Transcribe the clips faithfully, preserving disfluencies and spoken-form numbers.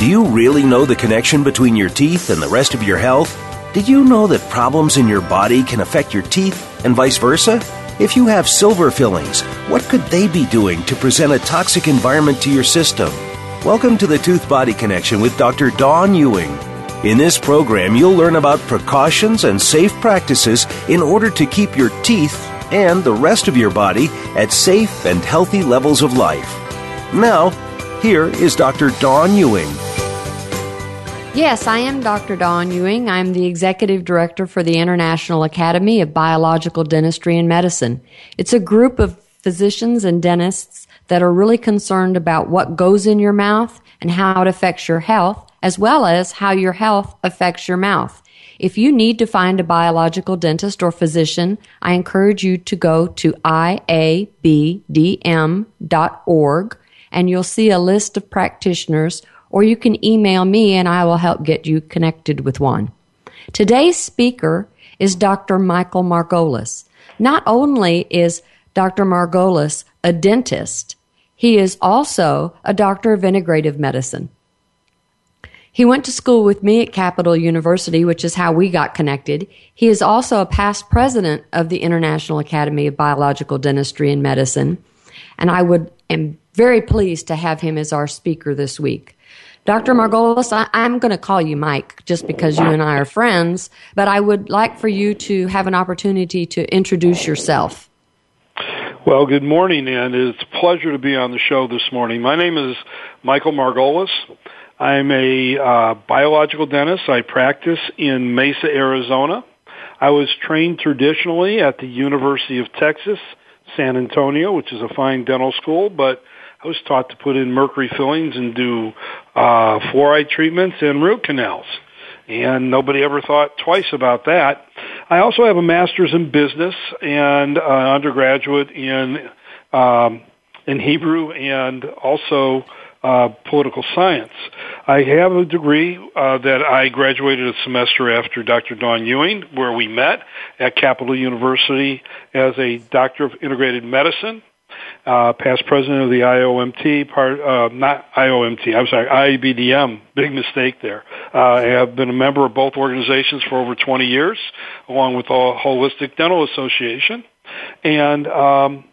Do you really know the connection between your teeth and the rest of your health? Did you know that problems in your body can affect your teeth and vice versa? If you have silver fillings, what could they be doing to present a toxic environment to your system? Welcome to the Tooth Body Connection with Doctor Dawn Ewing. In this program, you'll learn about precautions and safe practices in order to keep your teeth and the rest of your body at safe and healthy levels of life. Now, here is Doctor Dawn Ewing. Yes, I am Doctor Dawn Ewing. I'm the Executive Director for the International Academy of Biological Dentistry and Medicine. It's a group of physicians and dentists that are really concerned about what goes in your mouth and how it affects your health, as well as how your health affects your mouth. If you need to find a biological dentist or physician, I encourage you to go to I A B D M dot org, and you'll see a list of practitioners, or you can email me and I will help get you connected with one. Today's speaker is Doctor Michael Margolis. Not only is Doctor Margolis a dentist, he is also a doctor of integrative medicine. He went to school with me at Capital University, which is how we got connected. He is also a past president of the International Academy of Biological Dentistry and Medicine, and I would am very pleased to have him as our speaker this week. Doctor Margolis, I, I'm going to call you Mike just because you and I are friends, but I would like for you to have an opportunity to introduce yourself. Well, good morning, and it's a pleasure to be on the show this morning. My name is Michael Margolis. I'm a uh, biological dentist. I practice in Mesa, Arizona. I was trained traditionally at the University of Texas, San Antonio, which is a fine dental school, but I was taught to put in mercury fillings and do uh fluoride treatments and root canals, and nobody ever thought twice about that. I also have a master's in business and an undergraduate in um in Hebrew and also uh political science. I have a degree uh that I graduated a semester after Doctor Dawn Ewing, where we met at Capital University, as a doctor of integrated medicine. Uh, past president of the I O M T, part, uh, not I O M T, I'm sorry, I A B D M, big mistake there. Uh, I have been a member of both organizations for over twenty years, along with the Holistic Dental Association, and um,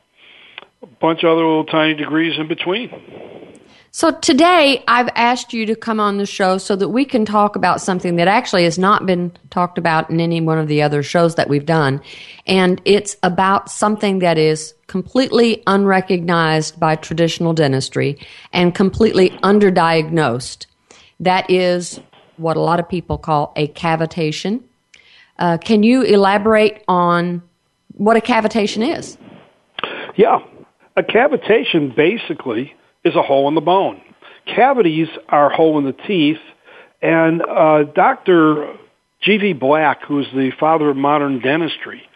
a bunch of other little tiny degrees in between. So today I've asked you to come on the show so that we can talk about something that actually has not been talked about in any one of the other shows that we've done, and it's about something that is completely unrecognized by traditional dentistry and completely underdiagnosed. That is what a lot of people call a cavitation. Uh, can you elaborate on what a cavitation is? Yeah. A cavitation basically is a hole in the bone. Cavities are a hole in the teeth, and uh, Doctor G V Black, who is the father of modern dentistry,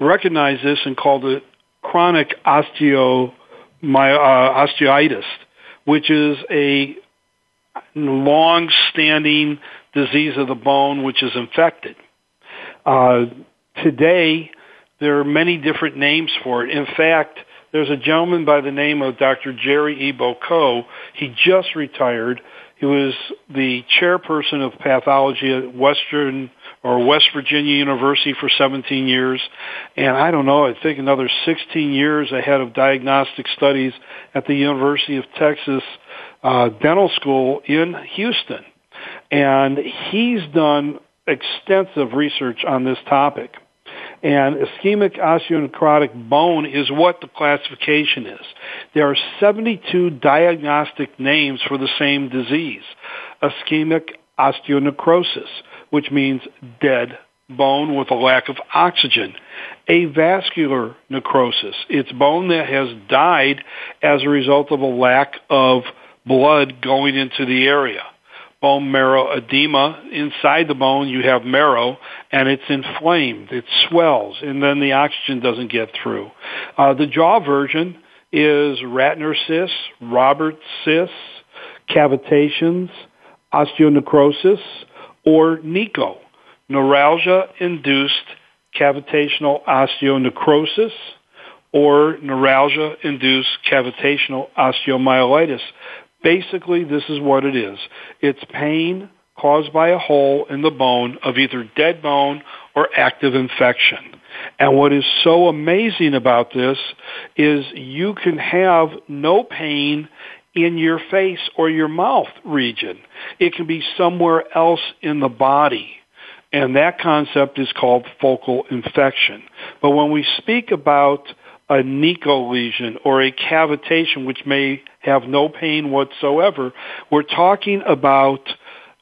recognized this and called it chronic osteo, my, uh, osteitis, which is a long-standing disease of the bone which is infected. Uh, today, there are many different names for it. In fact, there's a gentleman by the name of Doctor Jerry E. Bouquot. He just retired. He was the chairperson of pathology at Western or West Virginia University for seventeen years, and I don't know, I think another sixteen years ahead of diagnostic studies at the University of Texas uh, Dental School in Houston. And he's done extensive research on this topic. And ischemic osteonecrotic bone is what the classification is. There are seventy-two diagnostic names for the same disease. Ischemic osteonecrosis, which means dead bone with a lack of oxygen. Avascular necrosis, it's bone that has died as a result of a lack of blood going into the area. Bone marrow edema, inside the bone you have marrow, and it's inflamed, it swells, and then the oxygen doesn't get through. Uh, the jaw version is Ratner cysts, Robert cysts, cavitations, osteonecrosis, or NICO, neuralgia-induced cavitational osteonecrosis, or neuralgia-induced cavitational osteomyelitis. Basically, this is what it is. It's pain caused by a hole in the bone of either dead bone or active infection. And what is so amazing about this is you can have no pain in your face or your mouth region. It can be somewhere else in the body. And that concept is called focal infection. But when we speak about a NICO lesion or a cavitation, which may have no pain whatsoever, we're talking about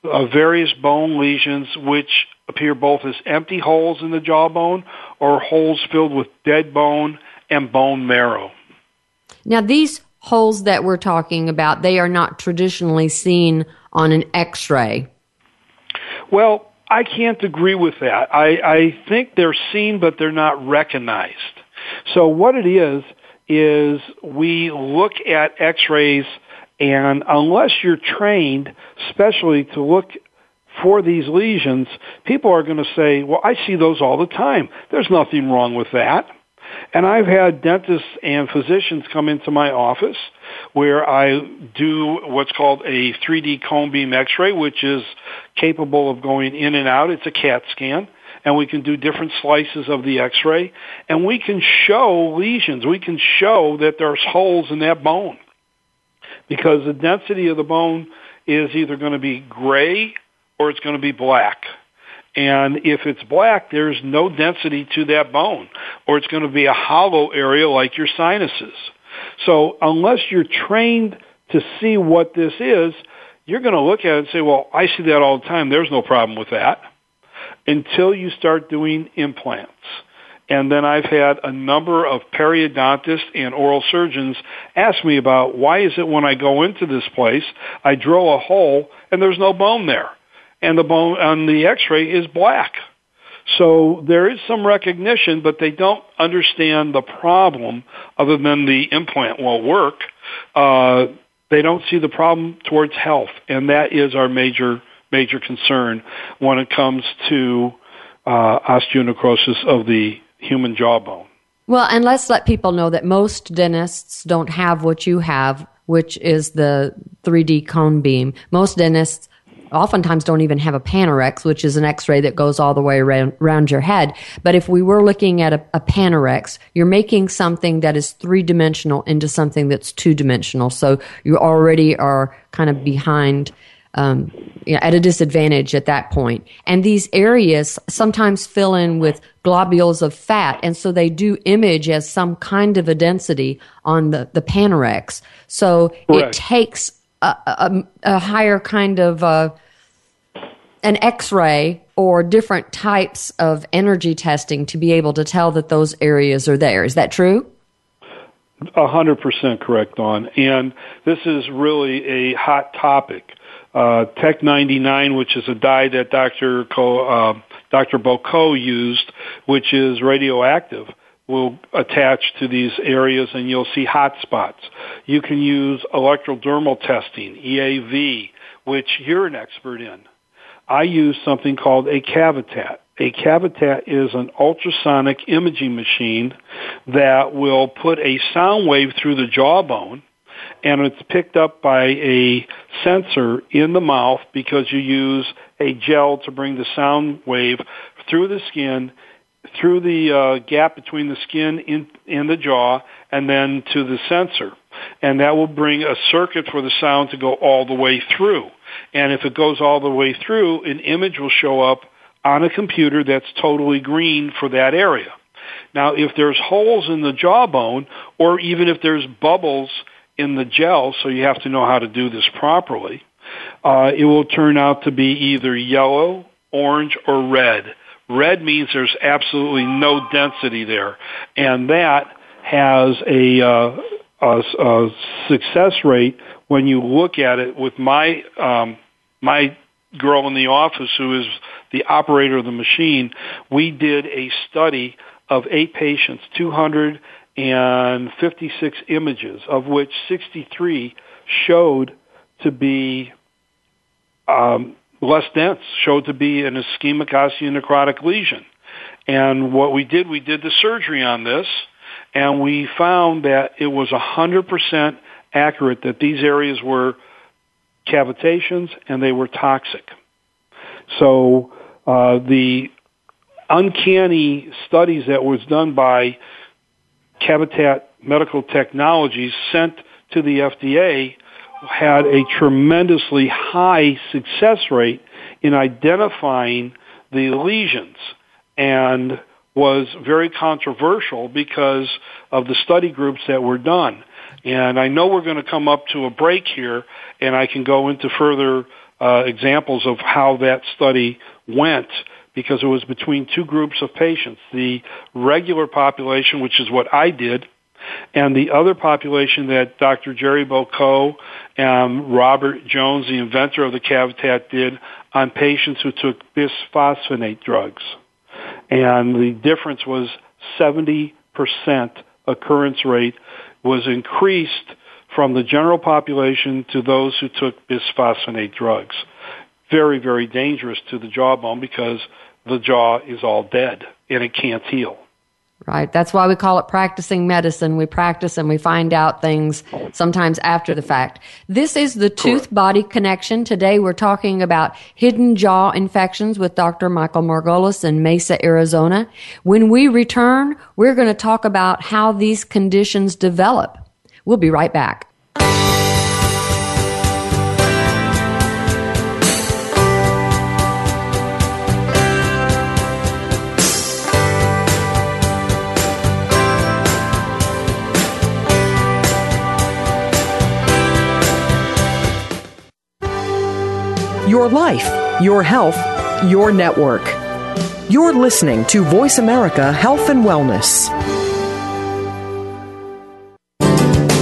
uh, various bone lesions which appear both as empty holes in the jawbone or holes filled with dead bone and bone marrow. Now, these holes that we're talking about, they are not traditionally seen on an X-ray. Well, I can't agree with that. I, I think they're seen, but they're not recognized. So what it is, is we look at X-rays, and unless you're trained specially to look for these lesions, people are going to say, well, I see those all the time. There's nothing wrong with that. And I've had dentists and physicians come into my office where I do what's called a three D cone beam X-ray, which is capable of going in and out. It's a CAT scan, and we can do different slices of the X-ray, and we can show lesions. We can show that there's holes in that bone because the density of the bone is either going to be gray or it's going to be black. And if it's black, there's no density to that bone, or it's going to be a hollow area like your sinuses. So unless you're trained to see what this is, you're going to look at it and say, well, I see that all the time. There's no problem with that, until you start doing implants. And then I've had a number of periodontists and oral surgeons ask me about, why is it when I go into this place, I drill a hole and there's no bone there? And the bone on the X-ray is black. So there is some recognition, but they don't understand the problem other than the implant won't work. Uh, they don't see the problem towards health, and that is our major, major concern when it comes to uh, osteonecrosis of the human jawbone. Well, and let's let people know that most dentists don't have what you have, which is the three D cone beam. Most dentists oftentimes don't even have a panorex, which is an X-ray that goes all the way around, around your head. But if we were looking at a, a panorex, you're making something that is three-dimensional into something that's two-dimensional. So you already are kind of behind, um, you know, at a disadvantage at that point. And these areas sometimes fill in with globules of fat, and so they do image as some kind of a density on the, the panorex. So Correct. It takes A, a, a higher kind of uh, an X-ray or different types of energy testing to be able to tell that those areas are there. Is that true? A hundred percent correct, Dawn. And this is really a hot topic. Uh, Tech ninety-nine, which is a dye that Doctor Co, uh, Doctor Bouquot used, which is radioactive, will attach to these areas and you'll see hot spots. You can use electrodermal testing, E A V, which you're an expert in. I use something called a Cavitate. A Cavitate is an ultrasonic imaging machine that will put a sound wave through the jawbone, and it's picked up by a sensor in the mouth because you use a gel to bring the sound wave through the skin, through the uh, gap between the skin in, in the jaw, and then to the sensor. And that will bring a circuit for the sound to go all the way through. And if it goes all the way through, an image will show up on a computer that's totally green for that area. Now, if there's holes in the jawbone, or even if there's bubbles in the gel, so you have to know how to do this properly, uh, it will turn out to be either yellow, orange, or red. Red means there's absolutely no density there, and that has a, uh, a, a success rate when you look at it. With my um, my girl in the office, who is the operator of the machine, we did a study of eight patients, two hundred fifty-six images, of which sixty-three showed to be um, less dense, showed to be an ischemic osteonecrotic lesion. And what we did, we did the surgery on this, and we found that it was one hundred percent accurate that these areas were cavitations, and they were toxic. So uh, the uncanny studies that was done by Cavitate Medical Technologies sent to the F D A had a tremendously high success rate in identifying the lesions and was very controversial because of the study groups that were done. And I know we're going to come up to a break here, and I can go into further uh, examples of how that study went, because it was between two groups of patients, the regular population, which is what I did, and the other population that Doctor Jerry Bouquot and Robert Jones, the inventor of the Cavitate, did on patients who took bisphosphonate drugs. And the difference was seventy percent occurrence rate was increased from the general population to those who took bisphosphonate drugs. Very, very dangerous to the jawbone because the jaw is all dead and it can't heal. Right. That's why we call it practicing medicine. We practice and we find out things sometimes after the fact. This is the tooth-body connection. Today we're talking about hidden jaw infections with Doctor Michael Margolis in Mesa, Arizona. When we return, we're going to talk about how these conditions develop. We'll be right back. Your life, your health, your network. You're listening to Voice America Health and Wellness.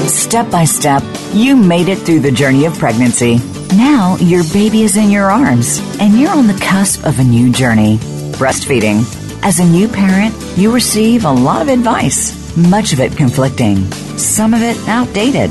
Step by step, you made it through the journey of pregnancy. Now your baby is in your arms, and you're on the cusp of a new journey, breastfeeding. As a new parent, you receive a lot of advice, much of it conflicting, some of it outdated.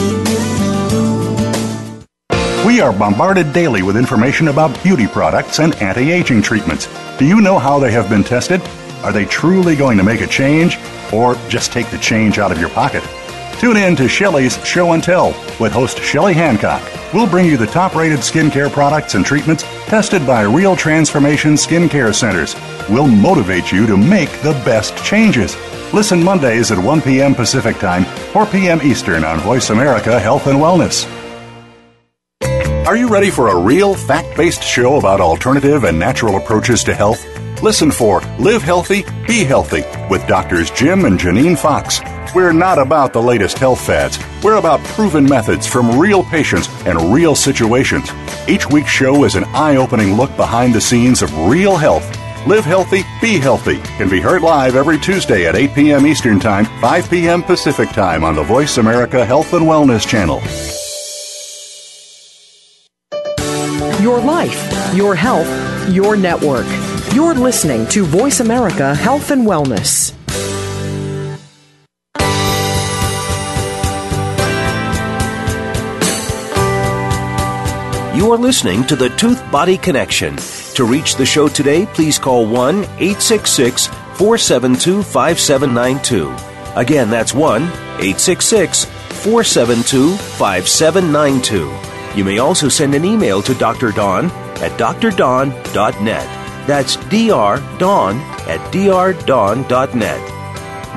We are bombarded daily with information about beauty products and anti-aging treatments. Do you know how they have been tested? Are they truly going to make a change, or just take the change out of your pocket? Tune in to Shelley's Show and Tell with host Shelley Hancock. We'll bring you the top-rated skincare products and treatments tested by real Transformation Skincare Centers. We'll motivate you to make the best changes. Listen Mondays at one p.m. Pacific Time, four p.m. Eastern on Voice America Health and Wellness. Are you ready for a real, fact-based show about alternative and natural approaches to health? Listen for Live Healthy, Be Healthy with Doctors Jim and Janine Fox. We're not about the latest health fads. We're about proven methods from real patients and real situations. Each week's show is an eye-opening look behind the scenes of real health. Live Healthy, Be Healthy can be heard live every Tuesday at eight p.m. Eastern Time, five p.m. Pacific Time on the Voice America Health and Wellness Channel. Your life, your health, your network. You're listening to Voice America Health and Wellness. You are listening to the Tooth Body Connection. To reach the show today, please call one eight six six, four seven two, five seven nine two. Again, that's one eight six six, four seven two, five seven nine two. You may also send an email to Doctor Dawn at d r dawn dot net. That's drdawn at d r dawn dot net.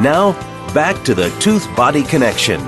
Now, back to the Tooth Body Connection.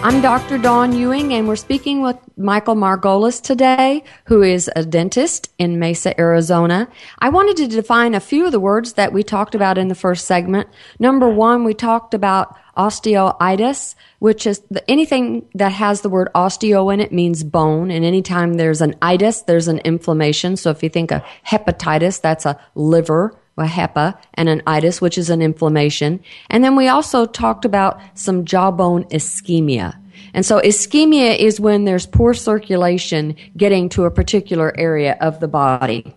I'm Doctor Dawn Ewing, and we're speaking with Michael Margolis today, who is a dentist in Mesa, Arizona. I wanted to define a few of the words that we talked about in the first segment. Number one, we talked about osteitis, which is the, anything that has the word osteo in it means bone. And anytime there's an itis, there's an inflammation. So if you think of hepatitis, that's a liver, a hepa, and an itis, which is an inflammation. And then we also talked about some jawbone ischemia. And so ischemia is when there's poor circulation getting to a particular area of the body.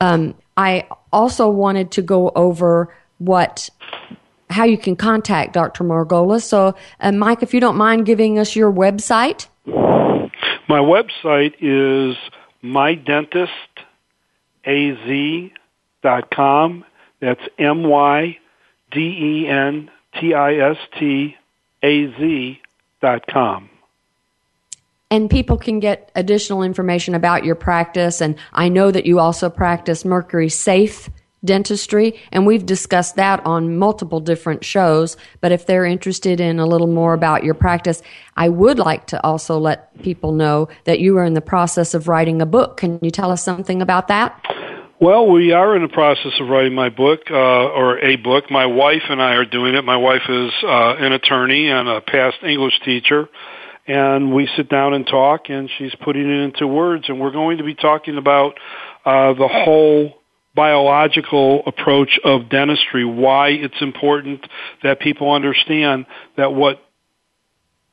Um, I also wanted to go over what, how you can contact Doctor Margolis. So, uh, Mike, if you don't mind giving us your website. My website is my dentist a z dot com. That's M Y D E N T I S T A Z dot com. And people can get additional information about your practice. And I know that you also practice mercury-safe dentistry, and we've discussed that on multiple different shows. But if they're interested in a little more about your practice, I would like to also let people know that you are in the process of writing a book. Can you tell us something about that? Well, we are in the process of writing my book, uh, or a book. My wife and I are doing it. My wife is uh, an attorney and a past English teacher. And we sit down and talk, and she's putting it into words. And we're going to be talking about uh, the whole biological approach of dentistry, why it's important that people understand that what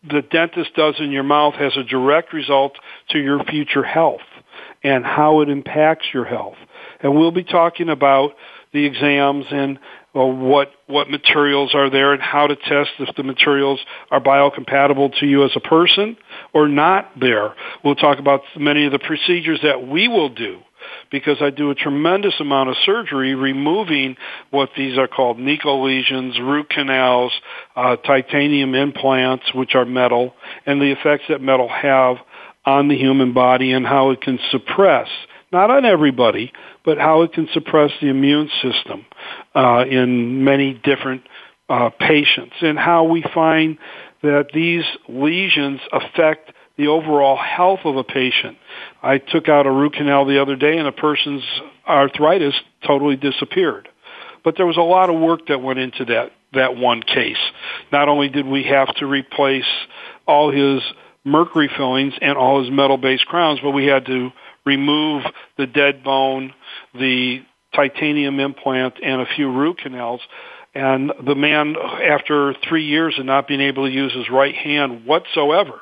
the dentist does in your mouth has a direct result to your future health and how it impacts your health. And we'll be talking about the exams and well, what what materials are there and how to test if the materials are biocompatible to you as a person or not there. We'll talk about many of the procedures that we will do, because I do a tremendous amount of surgery removing what these are called NICO lesions, root canals, uh, titanium implants, which are metal, and the effects that metal have on the human body and how it can suppress, not on everybody, but how it can suppress the immune system uh, in many different uh, patients, and how we find that these lesions affect the overall health of a patient. I took out a root canal the other day, and a person's arthritis totally disappeared. But there was a lot of work that went into that, that one case. Not only did we have to replace all his mercury fillings and all his metal-based crowns, but we had to remove the dead bone, the titanium implant, and a few root canals. And the man, after three years of not being able to use his right hand whatsoever,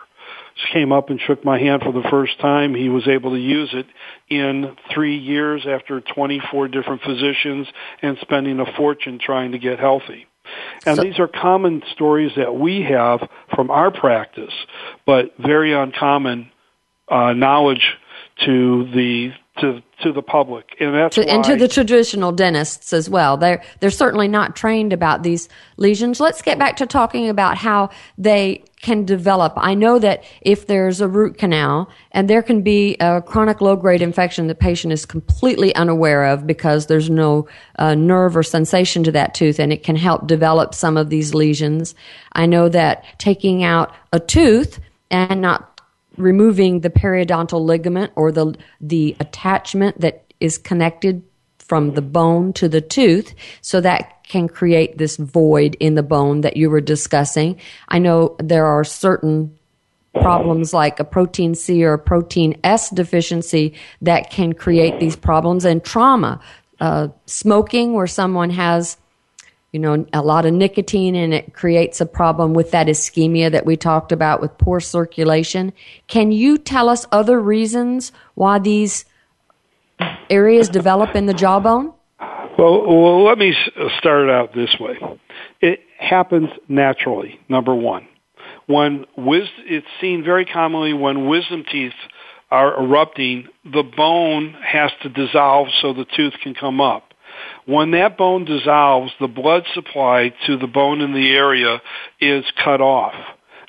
came up and shook my hand for the first time. He was able to use it in three years after twenty-four different physicians and spending a fortune trying to get healthy. And so, these are common stories that we have from our practice, but very uncommon uh, knowledge to the to to the public, and that's to, why, and to the traditional dentists as well. They're they're certainly not trained about these lesions. Let's get back to talking about how they can develop. I know that if there's a root canal, and there can be a chronic low-grade infection the patient is completely unaware of because there's no uh, nerve or sensation to that tooth, and it can help develop some of these lesions. I know that taking out a tooth and not removing the periodontal ligament or the the attachment that is connected from the bone to the tooth, so that can create this void in the bone that you were discussing. I know there are certain problems like a protein C or a protein S deficiency that can create these problems, and trauma. Uh, smoking, where someone has you know, a lot of nicotine, and it creates a problem with that ischemia that we talked about with poor circulation. Can you tell us other reasons why these areas develop in the jawbone? Well, well, let me start out this way. It happens naturally, number one. When wis- It's seen very commonly when wisdom teeth are erupting, the bone has to dissolve so the tooth can come up. When that bone dissolves, the blood supply to the bone in the area is cut off,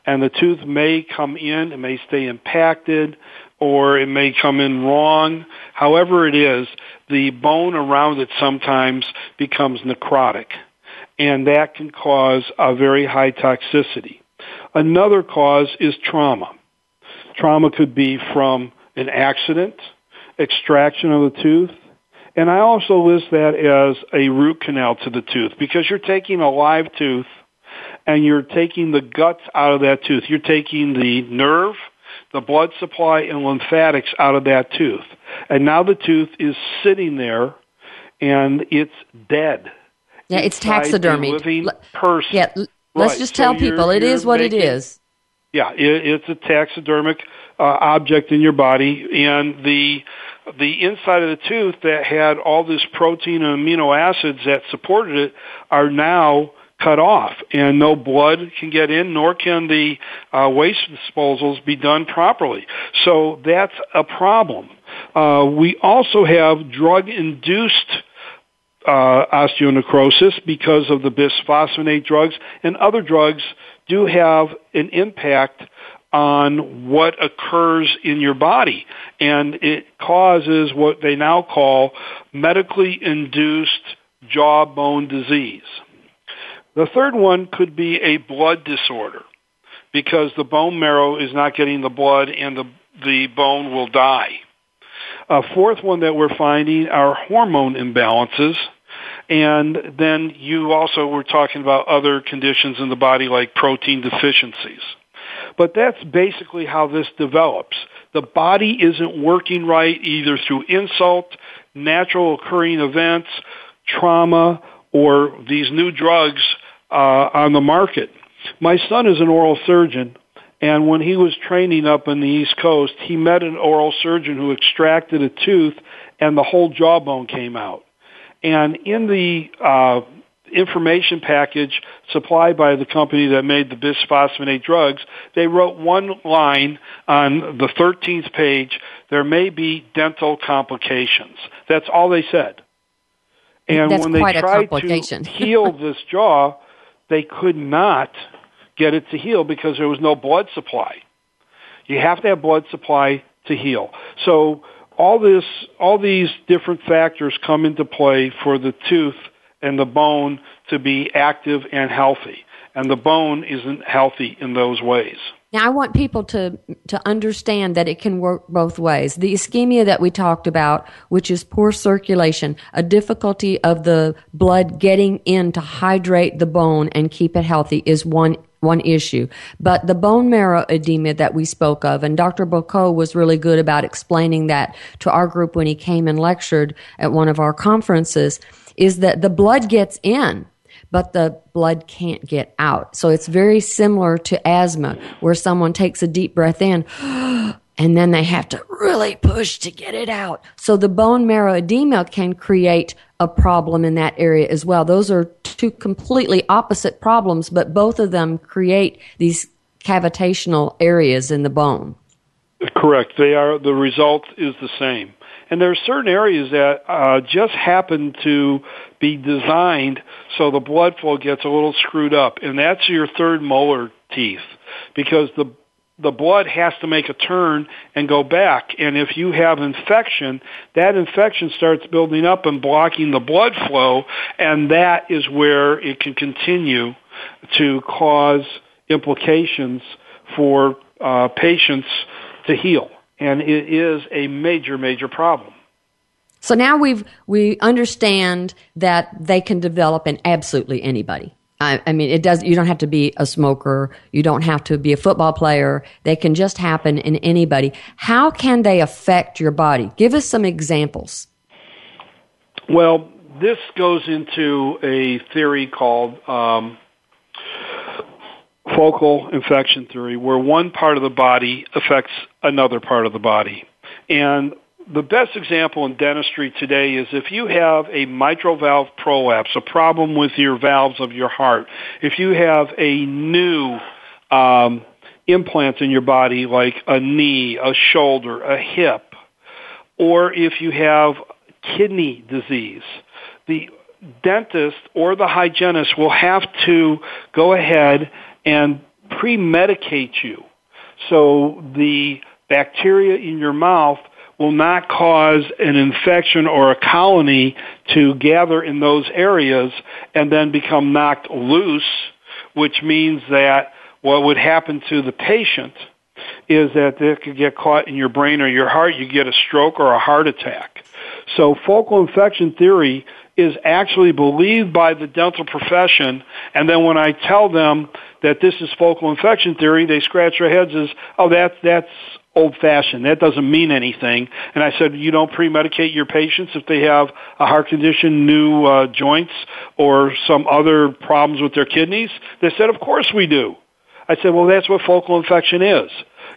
and the tooth may come in, it may stay impacted, or it may come in wrong. However it is, the bone around it sometimes becomes necrotic, and that can cause a very high toxicity. Another cause is trauma. Trauma could be from an accident, extraction of the tooth, and I also list that as a root canal to the tooth, because you're taking a live tooth and you're taking the guts out of that tooth. You're taking the nerve, the blood supply, and lymphatics out of that tooth. And now the tooth is sitting there and it's dead. Yeah, it's taxidermy. Living person. Yeah, let's right. just tell so people it is what making, it is. Yeah, it, it's a taxidermic uh, object in your body, and the the inside of the tooth that had all this protein and amino acids that supported it are now cut off, and no blood can get in, nor can the uh, waste disposals be done properly. So that's a problem. Uh, we also have drug-induced uh, osteonecrosis because of the bisphosphonate drugs, and other drugs do have an impact on what occurs in your body, and it causes what they now call medically induced jawbone disease. The third one could be a blood disorder, because the bone marrow is not getting the blood and the, the bone will die. A fourth one that we're finding are hormone imbalances. And then you also were talking about other conditions in the body like protein deficiencies. But that's basically how this develops. The body isn't working right either through insult, natural occurring events, trauma, or these new drugs uh, on the market. My son is an oral surgeon, and when he was training up in the East Coast, he met an oral surgeon who extracted a tooth, and the whole jawbone came out. And in the uh, information package supplied by the company that made the bisphosphonate drugs, they wrote one line on the thirteenth page, there may be dental complications. That's all they said. And that's when they tried to heal this jaw, they could not get it to heal because there was no blood supply. You have to have blood supply to heal. So all this, all these different factors come into play for the tooth and the bone to be active and healthy. And the bone isn't healthy in those ways. Now, I want people to to understand that it can work both ways. The ischemia that we talked about, which is poor circulation, a difficulty of the blood getting in to hydrate the bone and keep it healthy, is one one issue. But the bone marrow edema that we spoke of, and Doctor Bouquot was really good about explaining that to our group when he came and lectured at one of our conferences, is that the blood gets in, but the blood can't get out. So it's very similar to asthma, where someone takes a deep breath in, and then they have to really push to get it out. So the bone marrow edema can create a problem in that area as well. Those are two completely opposite problems, but both of them create these cavitational areas in the bone. Correct. They are. The result is the same. And there are certain areas that uh, just happen to be designed so the blood flow gets a little screwed up, and that's your third molar teeth, because the the blood has to make a turn and go back. And if you have infection, that infection starts building up and blocking the blood flow, and that is where it can continue to cause implications for uh, patients to heal. And it is a major, major problem. So now we've we understand that they can develop in absolutely anybody. I, I mean, it does. You don't have to be a smoker. You don't have to be a football player. They can just happen in anybody. How can they affect your body? Give us some examples. Well, this goes into a theory called um, focal infection theory, where one part of the body affects another part of the body. And the best example in dentistry today is if you have a mitral valve prolapse, a problem with your valves of your heart, if you have a new um, implant in your body like a knee, a shoulder, a hip, or if you have kidney disease, the dentist or the hygienist will have to go ahead and pre-medicate you, so the bacteria in your mouth will not cause an infection or a colony to gather in those areas and then become knocked loose, which means that what would happen to the patient is that they could get caught in your brain or your heart. You get a stroke or a heart attack. So focal infection theory is actually believed by the dental profession, and then when I tell them that this is focal infection theory, they scratch their heads as, oh, that, that's old-fashioned. That doesn't mean anything. And I said, you don't pre-medicate your patients if they have a heart condition, new uh, joints, or some other problems with their kidneys? They said, of course we do. I said, well, that's what focal infection is.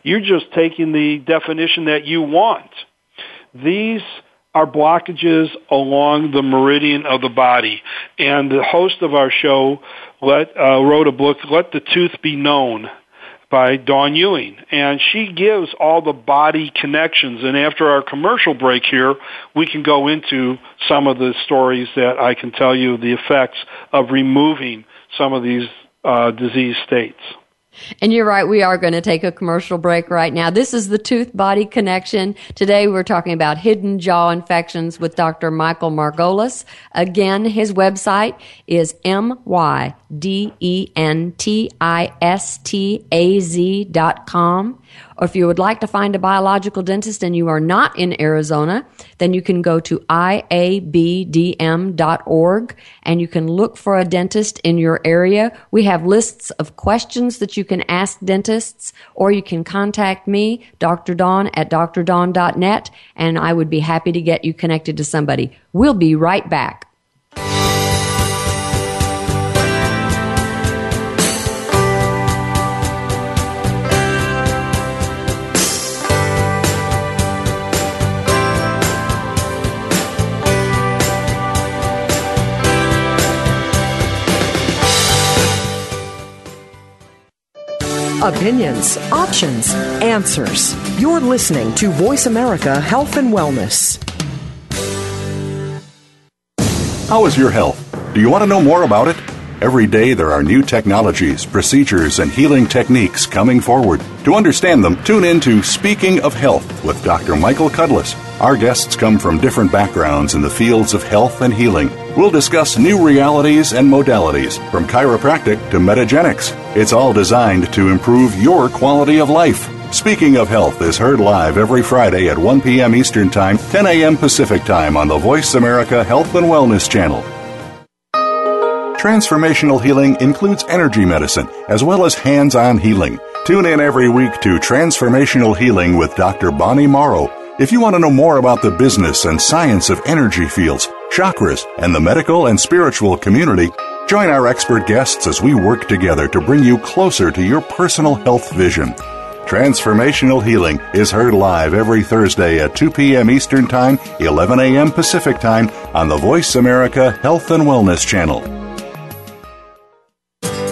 You're just taking the definition that you want. These are blockages along the meridian of the body. And the host of our show let, uh, wrote a book, Let the Tooth Be Known, by Dawn Ewing. And she gives all the body connections. And after our commercial break here, we can go into some of the stories that I can tell you the effects of removing some of these uh, disease states. And you're right, we are going to take a commercial break right now. This is the Tooth-Body Connection. Today we're talking about hidden jaw infections with Doctor Michael Margolis. Again, his website is m y d e n t i s t a z dot com. Or if you would like to find a biological dentist and you are not in Arizona, then you can go to I A B D M dot org and you can look for a dentist in your area. We have lists of questions that you can ask dentists, or you can contact me, Doctor Dawn, at d r dawn dot net, and I would be happy to get you connected to somebody. We'll be right back. Opinions, options, answers. You're listening to Voice America Health and Wellness. How is your health? Do you want to know more about it? Every day there are new technologies, procedures, and healing techniques coming forward. To understand them, tune in to Speaking of Health with Doctor Michael Margolis. Our guests come from different backgrounds in the fields of health and healing. We'll discuss new realities and modalities, from chiropractic to metagenics. It's all designed to improve your quality of life. Speaking of Health is heard live every Friday at one p.m. Eastern Time, ten a.m. Pacific Time on the Voice America Health and Wellness Channel. Transformational healing includes energy medicine as well as hands-on healing. Tune in every week to Transformational Healing with Doctor Bonnie Morrow. If you want to know more about the business and science of energy fields, chakras, and the medical and spiritual community, join our expert guests as we work together to bring you closer to your personal health vision. Transformational Healing is heard live every Thursday at two p.m. Eastern Time, eleven a.m. Pacific Time on the Voice America Health and Wellness Channel.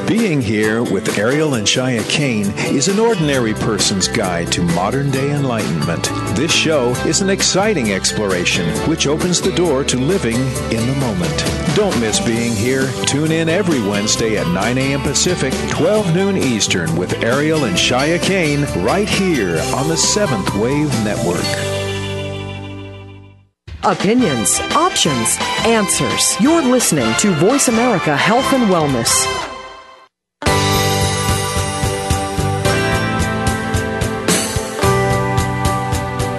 Being Here with Ariel and Shia Kane is an ordinary person's guide to modern-day enlightenment. This show is an exciting exploration which opens the door to living in the moment. Don't miss Being Here. Tune in every Wednesday at nine a.m. Pacific, twelve noon Eastern with Ariel and Shia Kane right here on the Seventh Wave Network. Opinions, options, answers. You're listening to Voice America Health and Wellness.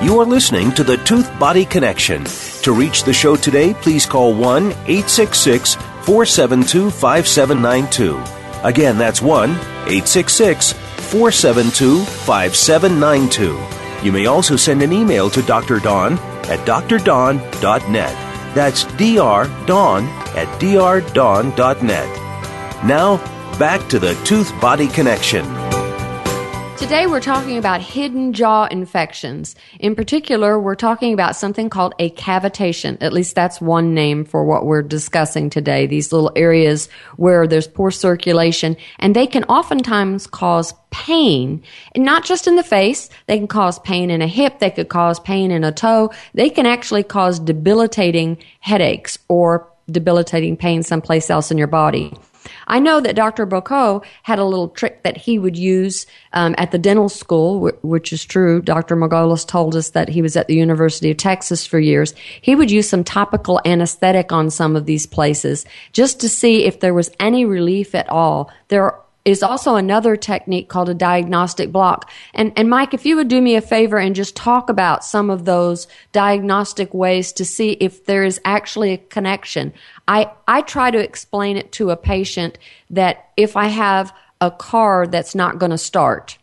You are listening to the Tooth-Body Connection. To reach the show today, please call one eight six six, four seven two, five seven nine two. Again, that's one eight six six, four seven two, five seven nine two. You may also send an email to Doctor Dawn at d r dawn dot net. That's drdawn at d r dawn dot net. Now, back to the Tooth-Body Connection. Today we're talking about hidden jaw infections. In particular, we're talking about something called a cavitation. At least that's one name for what we're discussing today, these little areas where there's poor circulation. And they can oftentimes cause pain, and not just in the face. They can cause pain in a hip. They could cause pain in a toe. They can actually cause debilitating headaches or debilitating pain someplace else in your body. I know that Doctor Bouquot had a little trick that he would use um, at the dental school, wh- which is true. Doctor Margolis told us that he was at the University of Texas for years. He would use some topical anesthetic on some of these places just to see if there was any relief at all. There is also another technique called a diagnostic block. And, and Mike, if you would do me a favor and just talk about some of those diagnostic ways to see if there is actually a connection. I, I try to explain it to a patient that if I have a car that's not going to start,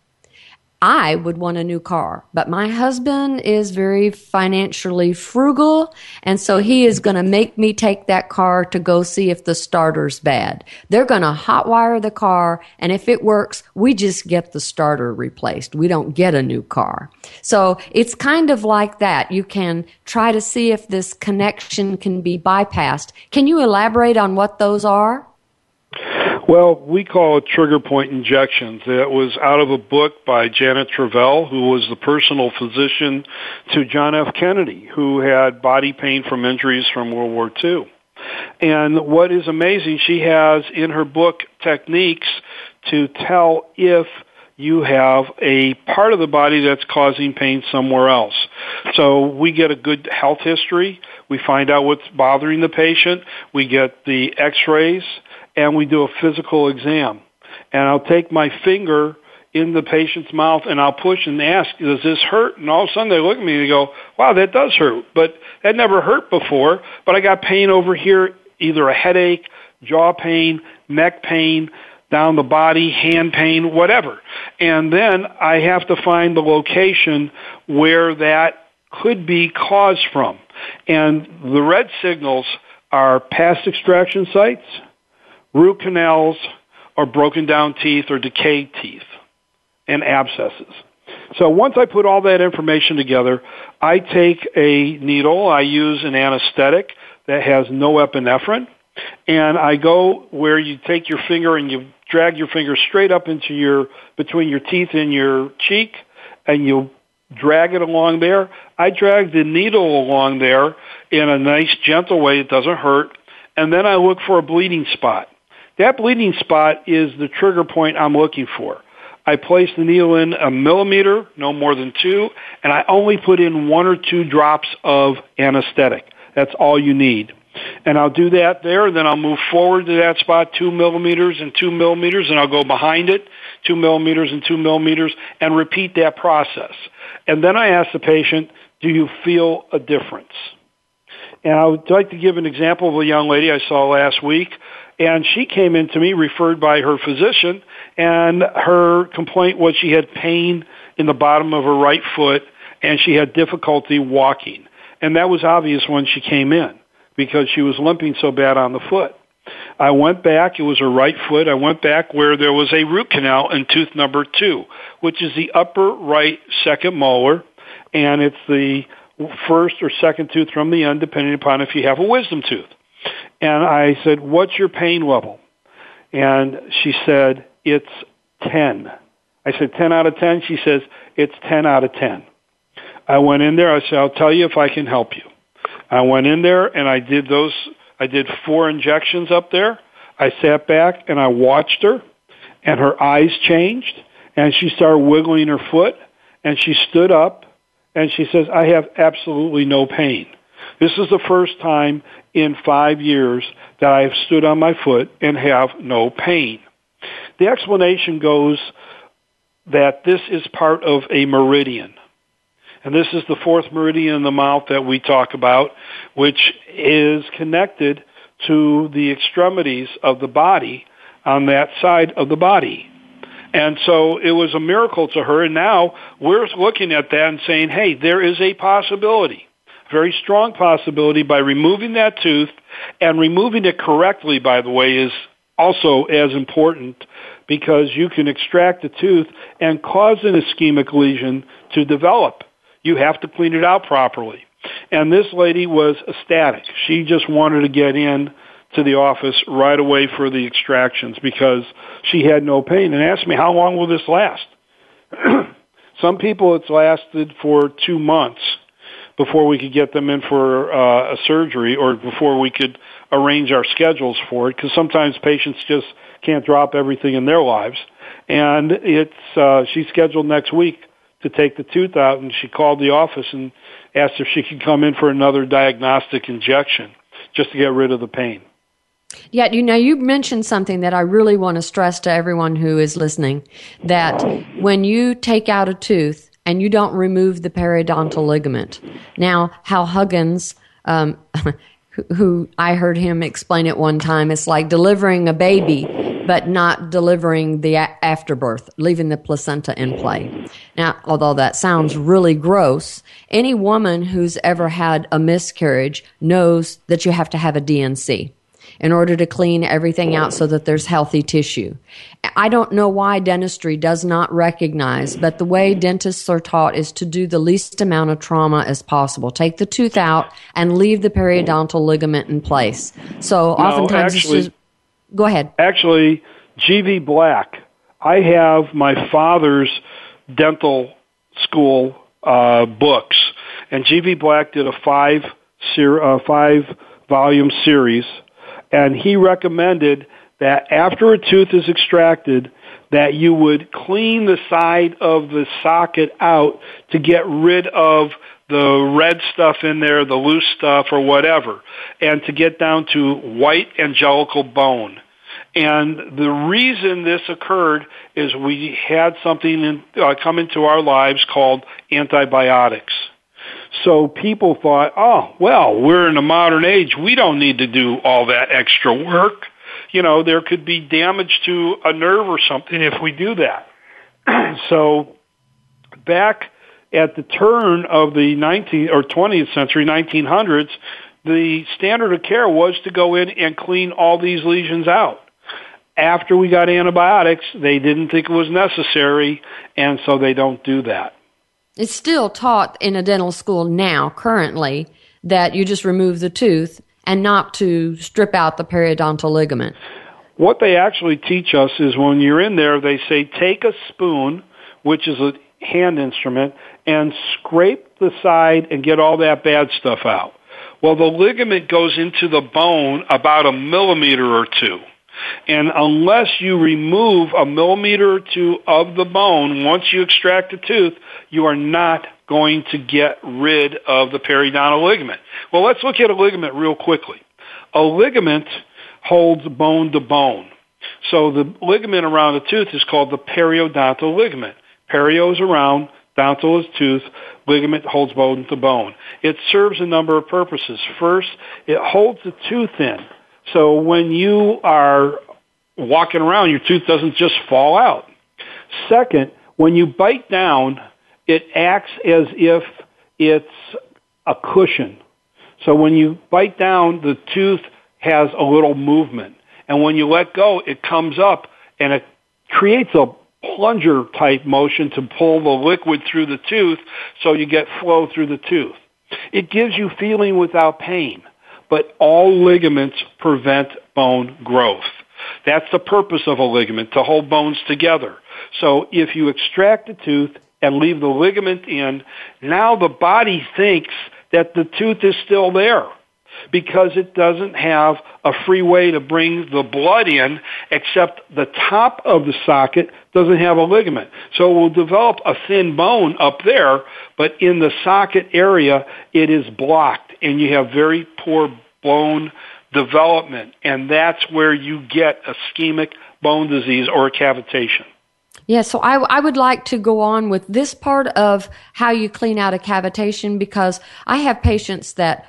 I would want a new car, but my husband is very financially frugal, and so he is going to make me take that car to go see if the starter's bad. They're going to hotwire the car, and if it works, we just get the starter replaced. We don't get a new car. So it's kind of like that. You can try to see if this connection can be bypassed. Can you elaborate on what those are? Well, we call it trigger point injections. It was out of a book by Janet Travell, who was the personal physician to John F. Kennedy, who had body pain from injuries from World War Two. And what is amazing, she has in her book techniques to tell if you have a part of the body that's causing pain somewhere else. So we get a good health history. We find out what's bothering the patient. We get the x-rays. And we do a physical exam. And I'll take my finger in the patient's mouth and I'll push and ask, does this hurt? And all of a sudden they look at me and they go, wow, that does hurt. But that never hurt before. But I got pain over here, either a headache, jaw pain, neck pain, down the body, hand pain, whatever. And then I have to find the location where that could be caused from. And the red signals are past extraction sites, root canals, or broken down teeth or decayed teeth and abscesses. So once I put all that information together, I take a needle, I use an anesthetic that has no epinephrine, and I go where you take your finger and you drag your finger straight up into your, between your teeth and your cheek, and you drag it along there. I drag the needle along there in a nice, gentle way. It doesn't hurt. And then I look for a bleeding spot. That bleeding spot is the trigger point I'm looking for. I place the needle in a millimeter, no more than two, and I only put in one or two drops of anesthetic. That's all you need. And I'll do that there, then I'll move forward to that spot, two millimeters and two millimeters, and I'll go behind it, two millimeters and two millimeters, and repeat that process. And then I ask the patient, do you feel a difference? And I would like to give an example of a young lady I saw last week, and she came in to me referred by her physician, and her complaint was she had pain in the bottom of her right foot, and she had difficulty walking. And that was obvious when she came in because she was limping so bad on the foot. I went back, it was her right foot, I went back where there was a root canal in tooth number two, which is the upper right second molar, and it's the first or second tooth from the end, depending upon if you have a wisdom tooth. And I said, what's your pain level? And she said, it's ten. I said, ten out of ten? She says, it's ten out of ten. I went in there. I said, I'll tell you if I can help you. I went in there, and I did those. I did four injections up there. I sat back, and I watched her, and her eyes changed, and she started wiggling her foot, and she stood up, and she says, I have absolutely no pain. This is the first time in five years that I have stood on my foot and have no pain. The explanation goes that this is part of a meridian. And this is the fourth meridian in the mouth that we talk about, which is connected to the extremities of the body on that side of the body. And so it was a miracle to her, and now we're looking at that and saying, hey, there is a possibility, very strong possibility, by removing that tooth, and removing it correctly, by the way, is also as important because you can extract the tooth and cause an ischemic lesion to develop. You have to clean it out properly. And this lady was ecstatic. She just wanted to get in to the office right away for the extractions because she had no pain, and asked me, how long will this last? Some people it's lasted for two months before we could get them in for uh, a surgery or before we could arrange our schedules for it, because sometimes patients just can't drop everything in their lives. And it's uh, she's scheduled next week to take the tooth out, and she called the office and asked if she could come in for another diagnostic injection just to get rid of the pain. Yeah, you know, you mentioned something that I really want to stress to everyone who is listening, that when you take out a tooth and you don't remove the periodontal ligament. Now, Hal Huggins, um, who I heard him explain it one time, it's like delivering a baby but not delivering the afterbirth, leaving the placenta in play. Now, although that sounds really gross, any woman who's ever had a miscarriage knows that you have to have a D and C in order to clean everything out so that there's healthy tissue. I don't know why dentistry does not recognize, but the way dentists are taught is to do the least amount of trauma as possible. Take the tooth out and leave the periodontal ligament in place. So oftentimes... No, actually, it's just, go ahead. Actually, G V. Black, I have my father's dental school uh, books, and G V. Black did a five ser- uh, five-volume series, and he recommended that after a tooth is extracted, that you would clean the side of the socket out to get rid of the red stuff in there, the loose stuff or whatever, and to get down to white angelical bone. And the reason this occurred is we had something in, uh, come into our lives called antibiotics. So people thought, oh, well, we're in a modern age. We don't need to do all that extra work. You know, there could be damage to a nerve or something if we do that. So back at the turn of the nineteenth or twentieth century, nineteen hundreds, the standard of care was to go in and clean all these lesions out. After we got antibiotics, they didn't think it was necessary, and so they don't do that. It's still taught in a dental school now, currently, that you just remove the tooth and not to strip out the periodontal ligament. What they actually teach us is when you're in there, they say take a spoon, which is a hand instrument, and scrape the side and get all that bad stuff out. Well, the ligament goes into the bone about a millimeter or two. And unless you remove a millimeter or two of the bone, once you extract the tooth, you are not going to get rid of the periodontal ligament. Well, let's look at a ligament real quickly. A ligament holds bone to bone. So the ligament around the tooth is called the periodontal ligament. Perio is around, dental is tooth, ligament holds bone to bone. It serves a number of purposes. First, it holds the tooth in. So when you are walking around, your tooth doesn't just fall out. Second, when you bite down, it acts as if it's a cushion. So when you bite down, the tooth has a little movement. And when you let go, it comes up and it creates a plunger-type motion to pull the liquid through the tooth so you get flow through the tooth. It gives you feeling without pain. But all ligaments prevent bone growth. That's the purpose of a ligament, to hold bones together. So if you extract a tooth and leave the ligament in, now the body thinks that the tooth is still there because it doesn't have a free way to bring the blood in, except the top of the socket doesn't have a ligament. So it will develop a thin bone up there, but in the socket area, it is blocked, and you have very poor bone development, and that's where you get ischemic bone disease or cavitation. Yeah, so I, I would like to go on with this part of how you clean out a cavitation, because I have patients that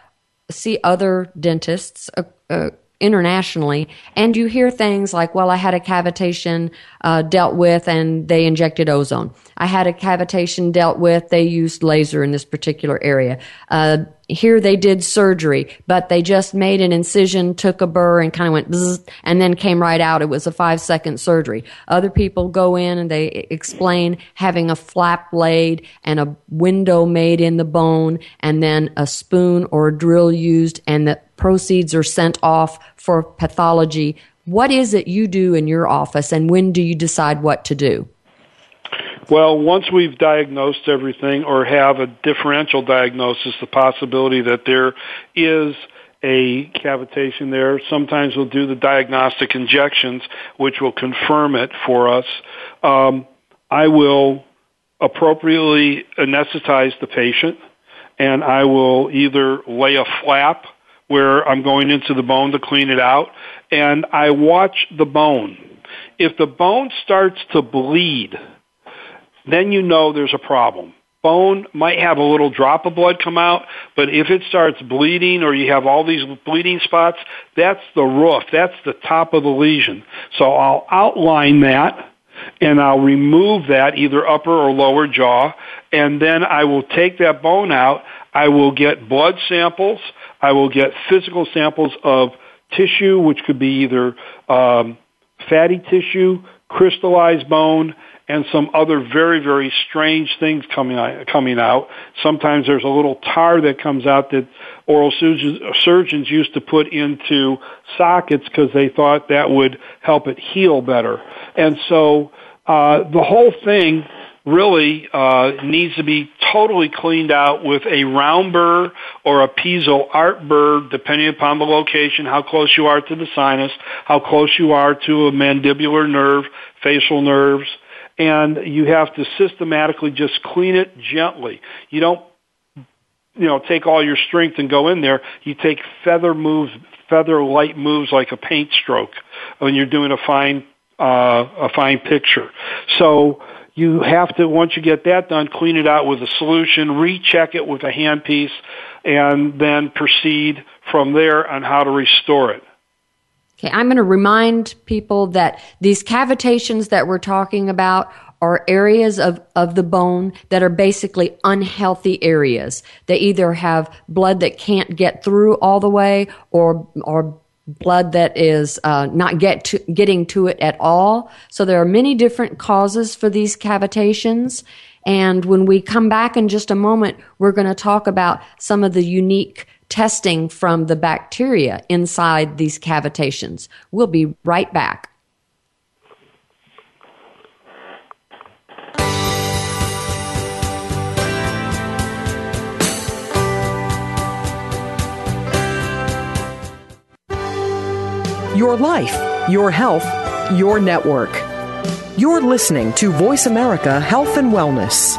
see other dentists uh, uh, internationally, and you hear things like, well, I had a cavitation uh, dealt with and they injected ozone. I had a cavitation dealt with, they used laser in this particular area. Uh, here they did surgery, but they just made an incision, took a burr and kind of went bzzz, and then came right out. It was a five second surgery. Other people go in and they explain having a flap laid and a window made in the bone and then a spoon or a drill used and the proceeds are sent off for pathology. What is it you do in your office and when do you decide what to do? Well, once we've diagnosed everything or have a differential diagnosis, the possibility that there is a cavitation there, sometimes we'll do the diagnostic injections, which will confirm it for us. Um, I will appropriately anesthetize the patient, and I will either lay a flap where I'm going into the bone to clean it out, and I watch the bone. If the bone starts to bleed, then you know there's a problem. bone might have a little drop of blood come out, but if it starts bleeding or you have all these bleeding spots, that's the roof. That's the top of the lesion. So I'll outline that, and I'll remove that, either upper or lower jaw, and then I will take that bone out. I will get blood samples. I will get physical samples of tissue, which could be either um, fatty tissue, crystallized bone, and some other very, very strange things coming out, coming out. Sometimes there's a little tar that comes out that oral surgeons used to put into sockets because they thought that would help it heal better. And so uh, the whole thing really uh, needs to be totally cleaned out with a round burr or a piezo art burr, depending upon the location, how close you are to the sinus, how close you are to a mandibular nerve, facial nerves, and you have to systematically just clean it gently. You don't, you know, take all your strength and go in there. You take feather moves, feather light moves like a paint stroke when you're doing a fine, uh, a fine picture. So you have to, once you get that done, clean it out with a solution, recheck it with a handpiece, and then proceed from there on how to restore it. Okay, I'm going to remind people that these cavitations that we're talking about are areas of, of the bone that are basically unhealthy areas. They either have blood that can't get through all the way or or blood that is uh, not get to, getting to it at all. So there are many different causes for these cavitations. And when we come back in just a moment, we're going to talk about some of the unique testing from the bacteria inside these cavitations. We'll be right back. Your life, your health, your network. You're listening to Voice America Health and Wellness.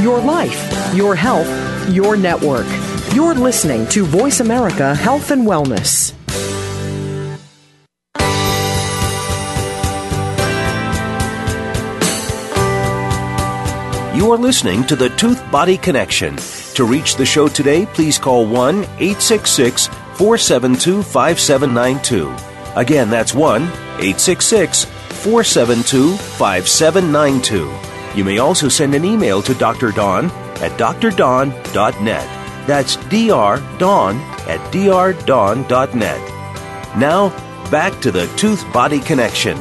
Your life, your health, your network. You're listening to Voice America Health and Wellness. You are listening to the Tooth Body Connection. To reach the show today, please call one eight six six, four seven two, five seven nine two. Again, that's one eight six six, four seven two, five seven nine two. You may also send an email to Doctor Dawn at d r dawn dot net. That's drdawn at d r dawn dot net. Now, back to the Tooth Body Connection.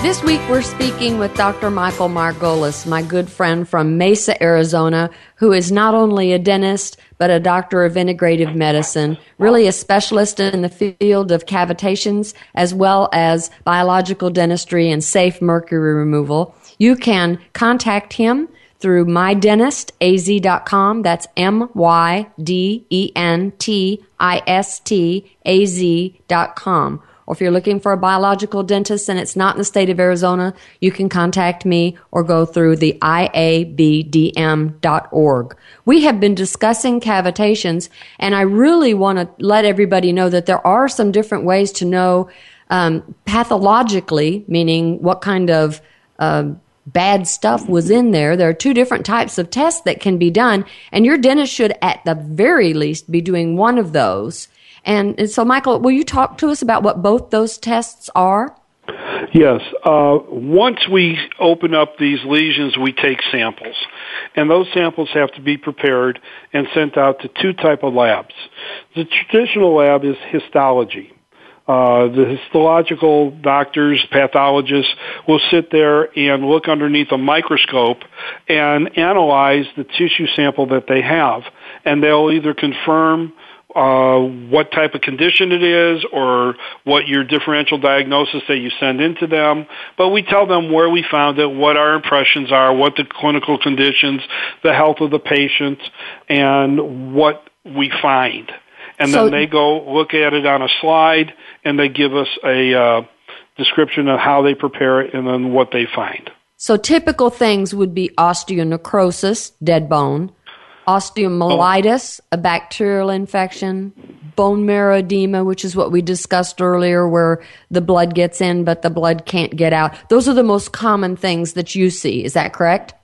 This week we're speaking with Doctor Michael Margolis, my good friend from Mesa, Arizona, who is not only a dentist, but a doctor of integrative medicine, really a specialist in the field of cavitations as well as biological dentistry and safe mercury removal. You can contact him through my dentist a z dot com. That's M Y D E N T I S T A Z dot com. Or if you're looking for a biological dentist and it's not in the state of Arizona, you can contact me or go through the I A B D M dot org. We have been discussing cavitations, and I really want to let everybody know that there are some different ways to know um, pathologically, meaning what kind of uh, bad stuff was in there. There are two different types of tests that can be done, and your dentist should at the very least be doing one of those. And, and so, Michael, will you talk to us about what both those tests are? Yes. Uh, once we open up these lesions, we take samples. And those samples have to be prepared and sent out to two type of labs. The traditional lab is histology. Uh, the histological doctors, pathologists, will sit there and look underneath a microscope and analyze the tissue sample that they have. And they'll either confirm Uh, what type of condition it is or what your differential diagnosis that you send into them. But we tell them where we found it, what our impressions are, what the clinical conditions, the health of the patient, and what we find. And so, then they go look at it on a slide, and they give us a uh, description of how they prepare it and then what they find. So typical things would be osteonecrosis, dead bone, osteomyelitis, a bacterial infection, bone marrow edema, which is what we discussed earlier, where the blood gets in but the blood can't get out. Those are the most common things that you see. Is that correct?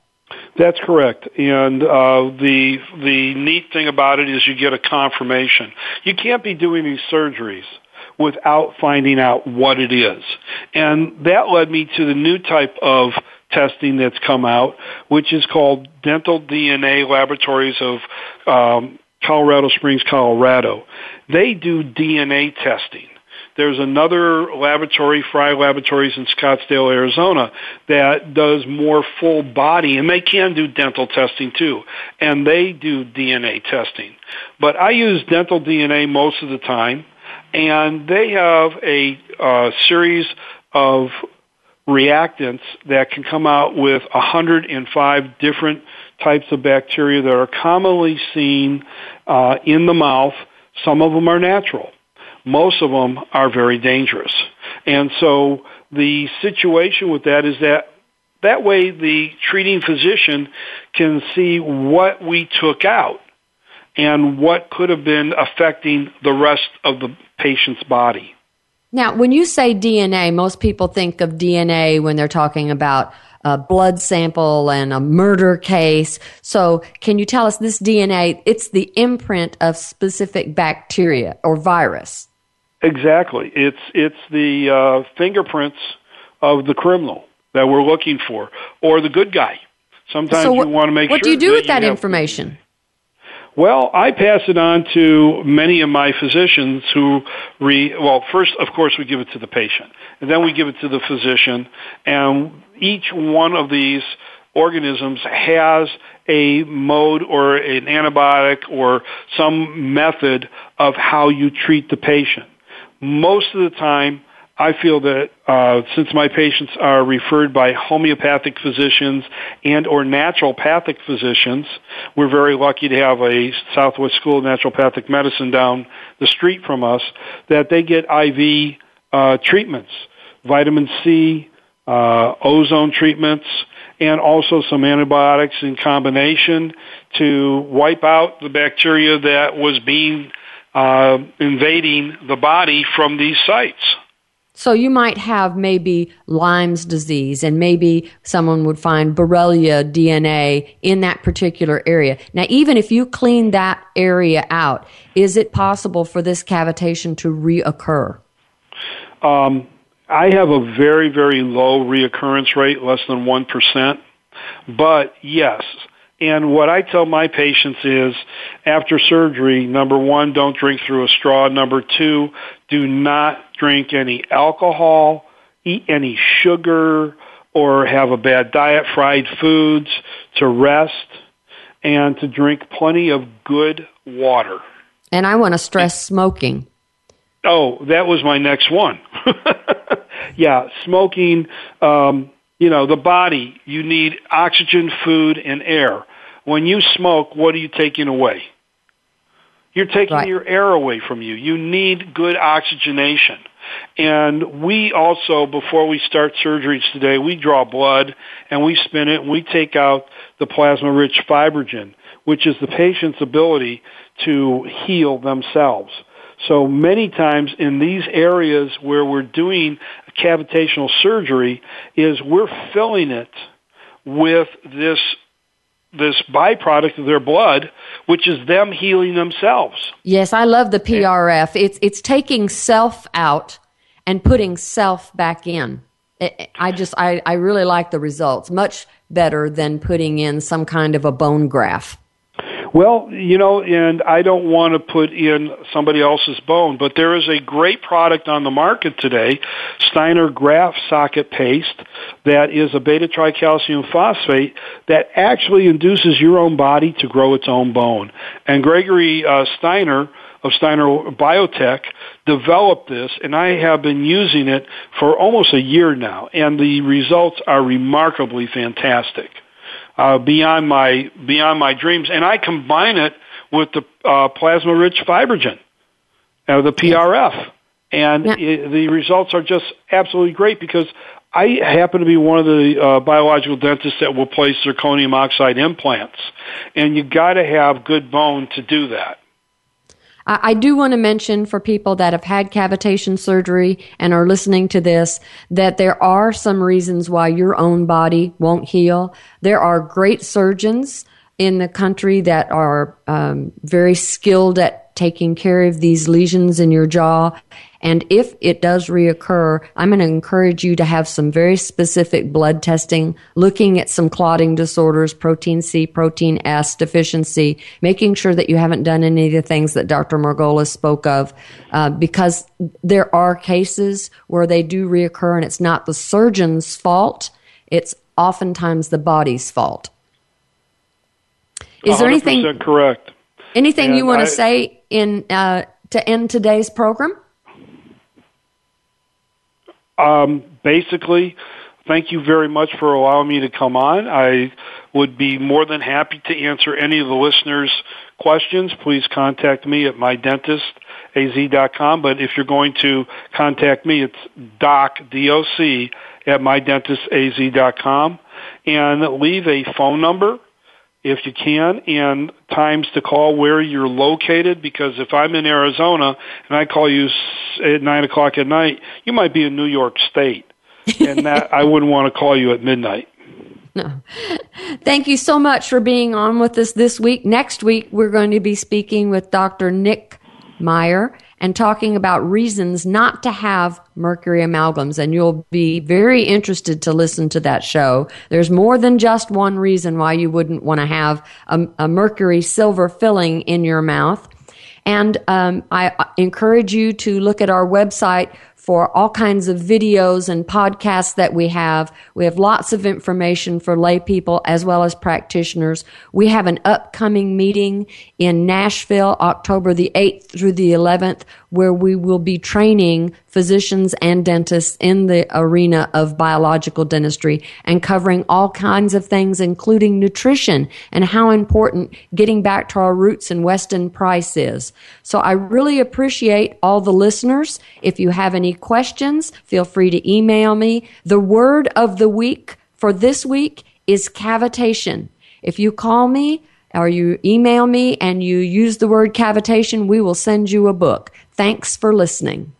That's correct. And uh, the the neat thing about it is you get a confirmation. You can't be doing these surgeries without finding out what it is. And that led me to the new type of testing that's come out, which is called Dental D N A Laboratories of um, Colorado Springs, Colorado. They do D N A testing. There's another laboratory, Fry Laboratories in Scottsdale, Arizona, that does more full body, and they can do dental testing too, and they do D N A testing. But I use dental D N A most of the time, and they have a uh, series of reactants that can come out with one hundred five different types of bacteria that are commonly seen uh, in the mouth. Some of them are natural. Most of them are very dangerous. And so the situation with that is that that way the treating physician can see what we took out and what could have been affecting the rest of the patient's body. Now, when you say D N A, most people think of D N A when they're talking about a blood sample and a murder case. So can you tell us this D N A, it's the imprint of specific bacteria or virus? Exactly. It's it's the uh, fingerprints of the criminal that we're looking for, or the good guy. Sometimes so what, you want to make what sure... What do you do that with that information? Have- Well, I pass it on to many of my physicians who, re, well, first, of course, we give it to the patient, and then we give it to the physician, and each one of these organisms has a mode or an antibiotic or some method of how you treat the patient. Most of the time, I feel that uh, since my patients are referred by homeopathic physicians and or naturopathic physicians, we're very lucky to have a Southwest School of Naturopathic Medicine down the street from us, that they get I V uh, treatments, vitamin C, uh, ozone treatments, and also some antibiotics in combination to wipe out the bacteria that was being uh, invading the body from these sites. So you might have maybe Lyme's disease, and maybe someone would find Borrelia D N A in that particular area. Now, even if you clean that area out, is it possible for this cavitation to reoccur? Um, I have a very, very low reoccurrence rate, less than one percent. But yes, and what I tell my patients is, after surgery, number one, don't drink through a straw. Number two, do not drink any alcohol, eat any sugar, or have a bad diet, fried foods, to rest, and to drink plenty of good water. And I want to stress smoking. Oh, that was my next one. Yeah, smoking, um, you know, the body, you need oxygen, food, and air. When you smoke, what are you taking away? You're taking right. your air away from you. You need good oxygenation. And we also, before we start surgeries today, we draw blood and we spin it and we take out the plasma-rich fibrogen, which is the patient's ability to heal themselves. So many times in these areas where we're doing cavitational surgery is we're filling it with this this byproduct of their blood, which is them healing themselves. Yes, I love the P R F. It's it's taking self out and putting self back in. I just, I, I really like the results, much better than putting in some kind of a bone graft. Well, you know, and I don't want to put in somebody else's bone, but there is a great product on the market today, Steiner Graft Socket Paste, that is a beta-tricalcium phosphate that actually induces your own body to grow its own bone. And Gregory uh, Steiner of Steiner Biotech developed this, and I have been using it for almost a year now, and the results are remarkably fantastic. Uh, beyond my beyond my dreams, and I combine it with the uh, plasma-rich fibrogen, uh, the P R F, and yeah. it, the results are just absolutely great because I happen to be one of the uh, biological dentists that will place zirconium oxide implants, and you got to have good bone to do that. I do want to mention for people that have had cavitation surgery and are listening to this that there are some reasons why your own body won't heal. There are great surgeons in the country that are um, very skilled at taking care of these lesions in your jaw. And if it does reoccur, I'm going to encourage you to have some very specific blood testing, looking at some clotting disorders, protein C, protein S deficiency, making sure that you haven't done any of the things that Doctor Margolis spoke of, uh, because there are cases where they do reoccur and it's not the surgeon's fault. It's oftentimes the body's fault. Is there anything correct? Anything and you want I, to say in uh, to end today's program? Um, basically, thank you very much for allowing me to come on. I would be more than happy to answer any of the listeners' questions. Please contact me at my dentist a z dot com. But if you're going to contact me, it's doc, D O C, at my dentist a z dot com. And leave a phone number if you can, and times to call where you're located, because if I'm in Arizona and I call you at nine o'clock at night, you might be in New York State, and that I wouldn't want to call you at midnight. No. Thank you so much for being on with us this week. Next week, we're going to be speaking with Doctor Nick Meyer and talking about reasons not to have mercury amalgams, and you'll be very interested to listen to that show. There's more than just one reason why you wouldn't want to have a, a mercury silver filling in your mouth. And um, I encourage you to look at our website for all kinds of videos and podcasts that we have. We have lots of information for lay people as well as practitioners. We have an upcoming meeting in Nashville, October the eighth through the eleventh, where we will be training physicians and dentists in the arena of biological dentistry and covering all kinds of things, including nutrition and how important getting back to our roots in Weston Price is. So I really appreciate all the listeners. If you have any questions, feel free to email me. The word of the week for this week is cavitation. If you call me or you email me and you use the word cavitation, we will send you a book. Thanks for listening.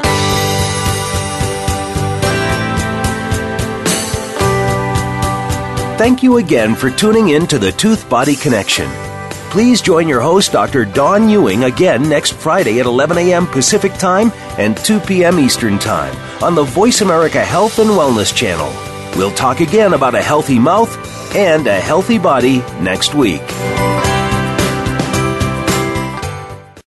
Thank you again for tuning in to the Tooth Body Connection. Please join your host, Doctor Dawn Ewing, again next Friday at eleven a.m. Pacific Time and two p.m. Eastern Time on the Voice America Health and Wellness Channel. We'll talk again about a healthy mouth and a healthy body next week.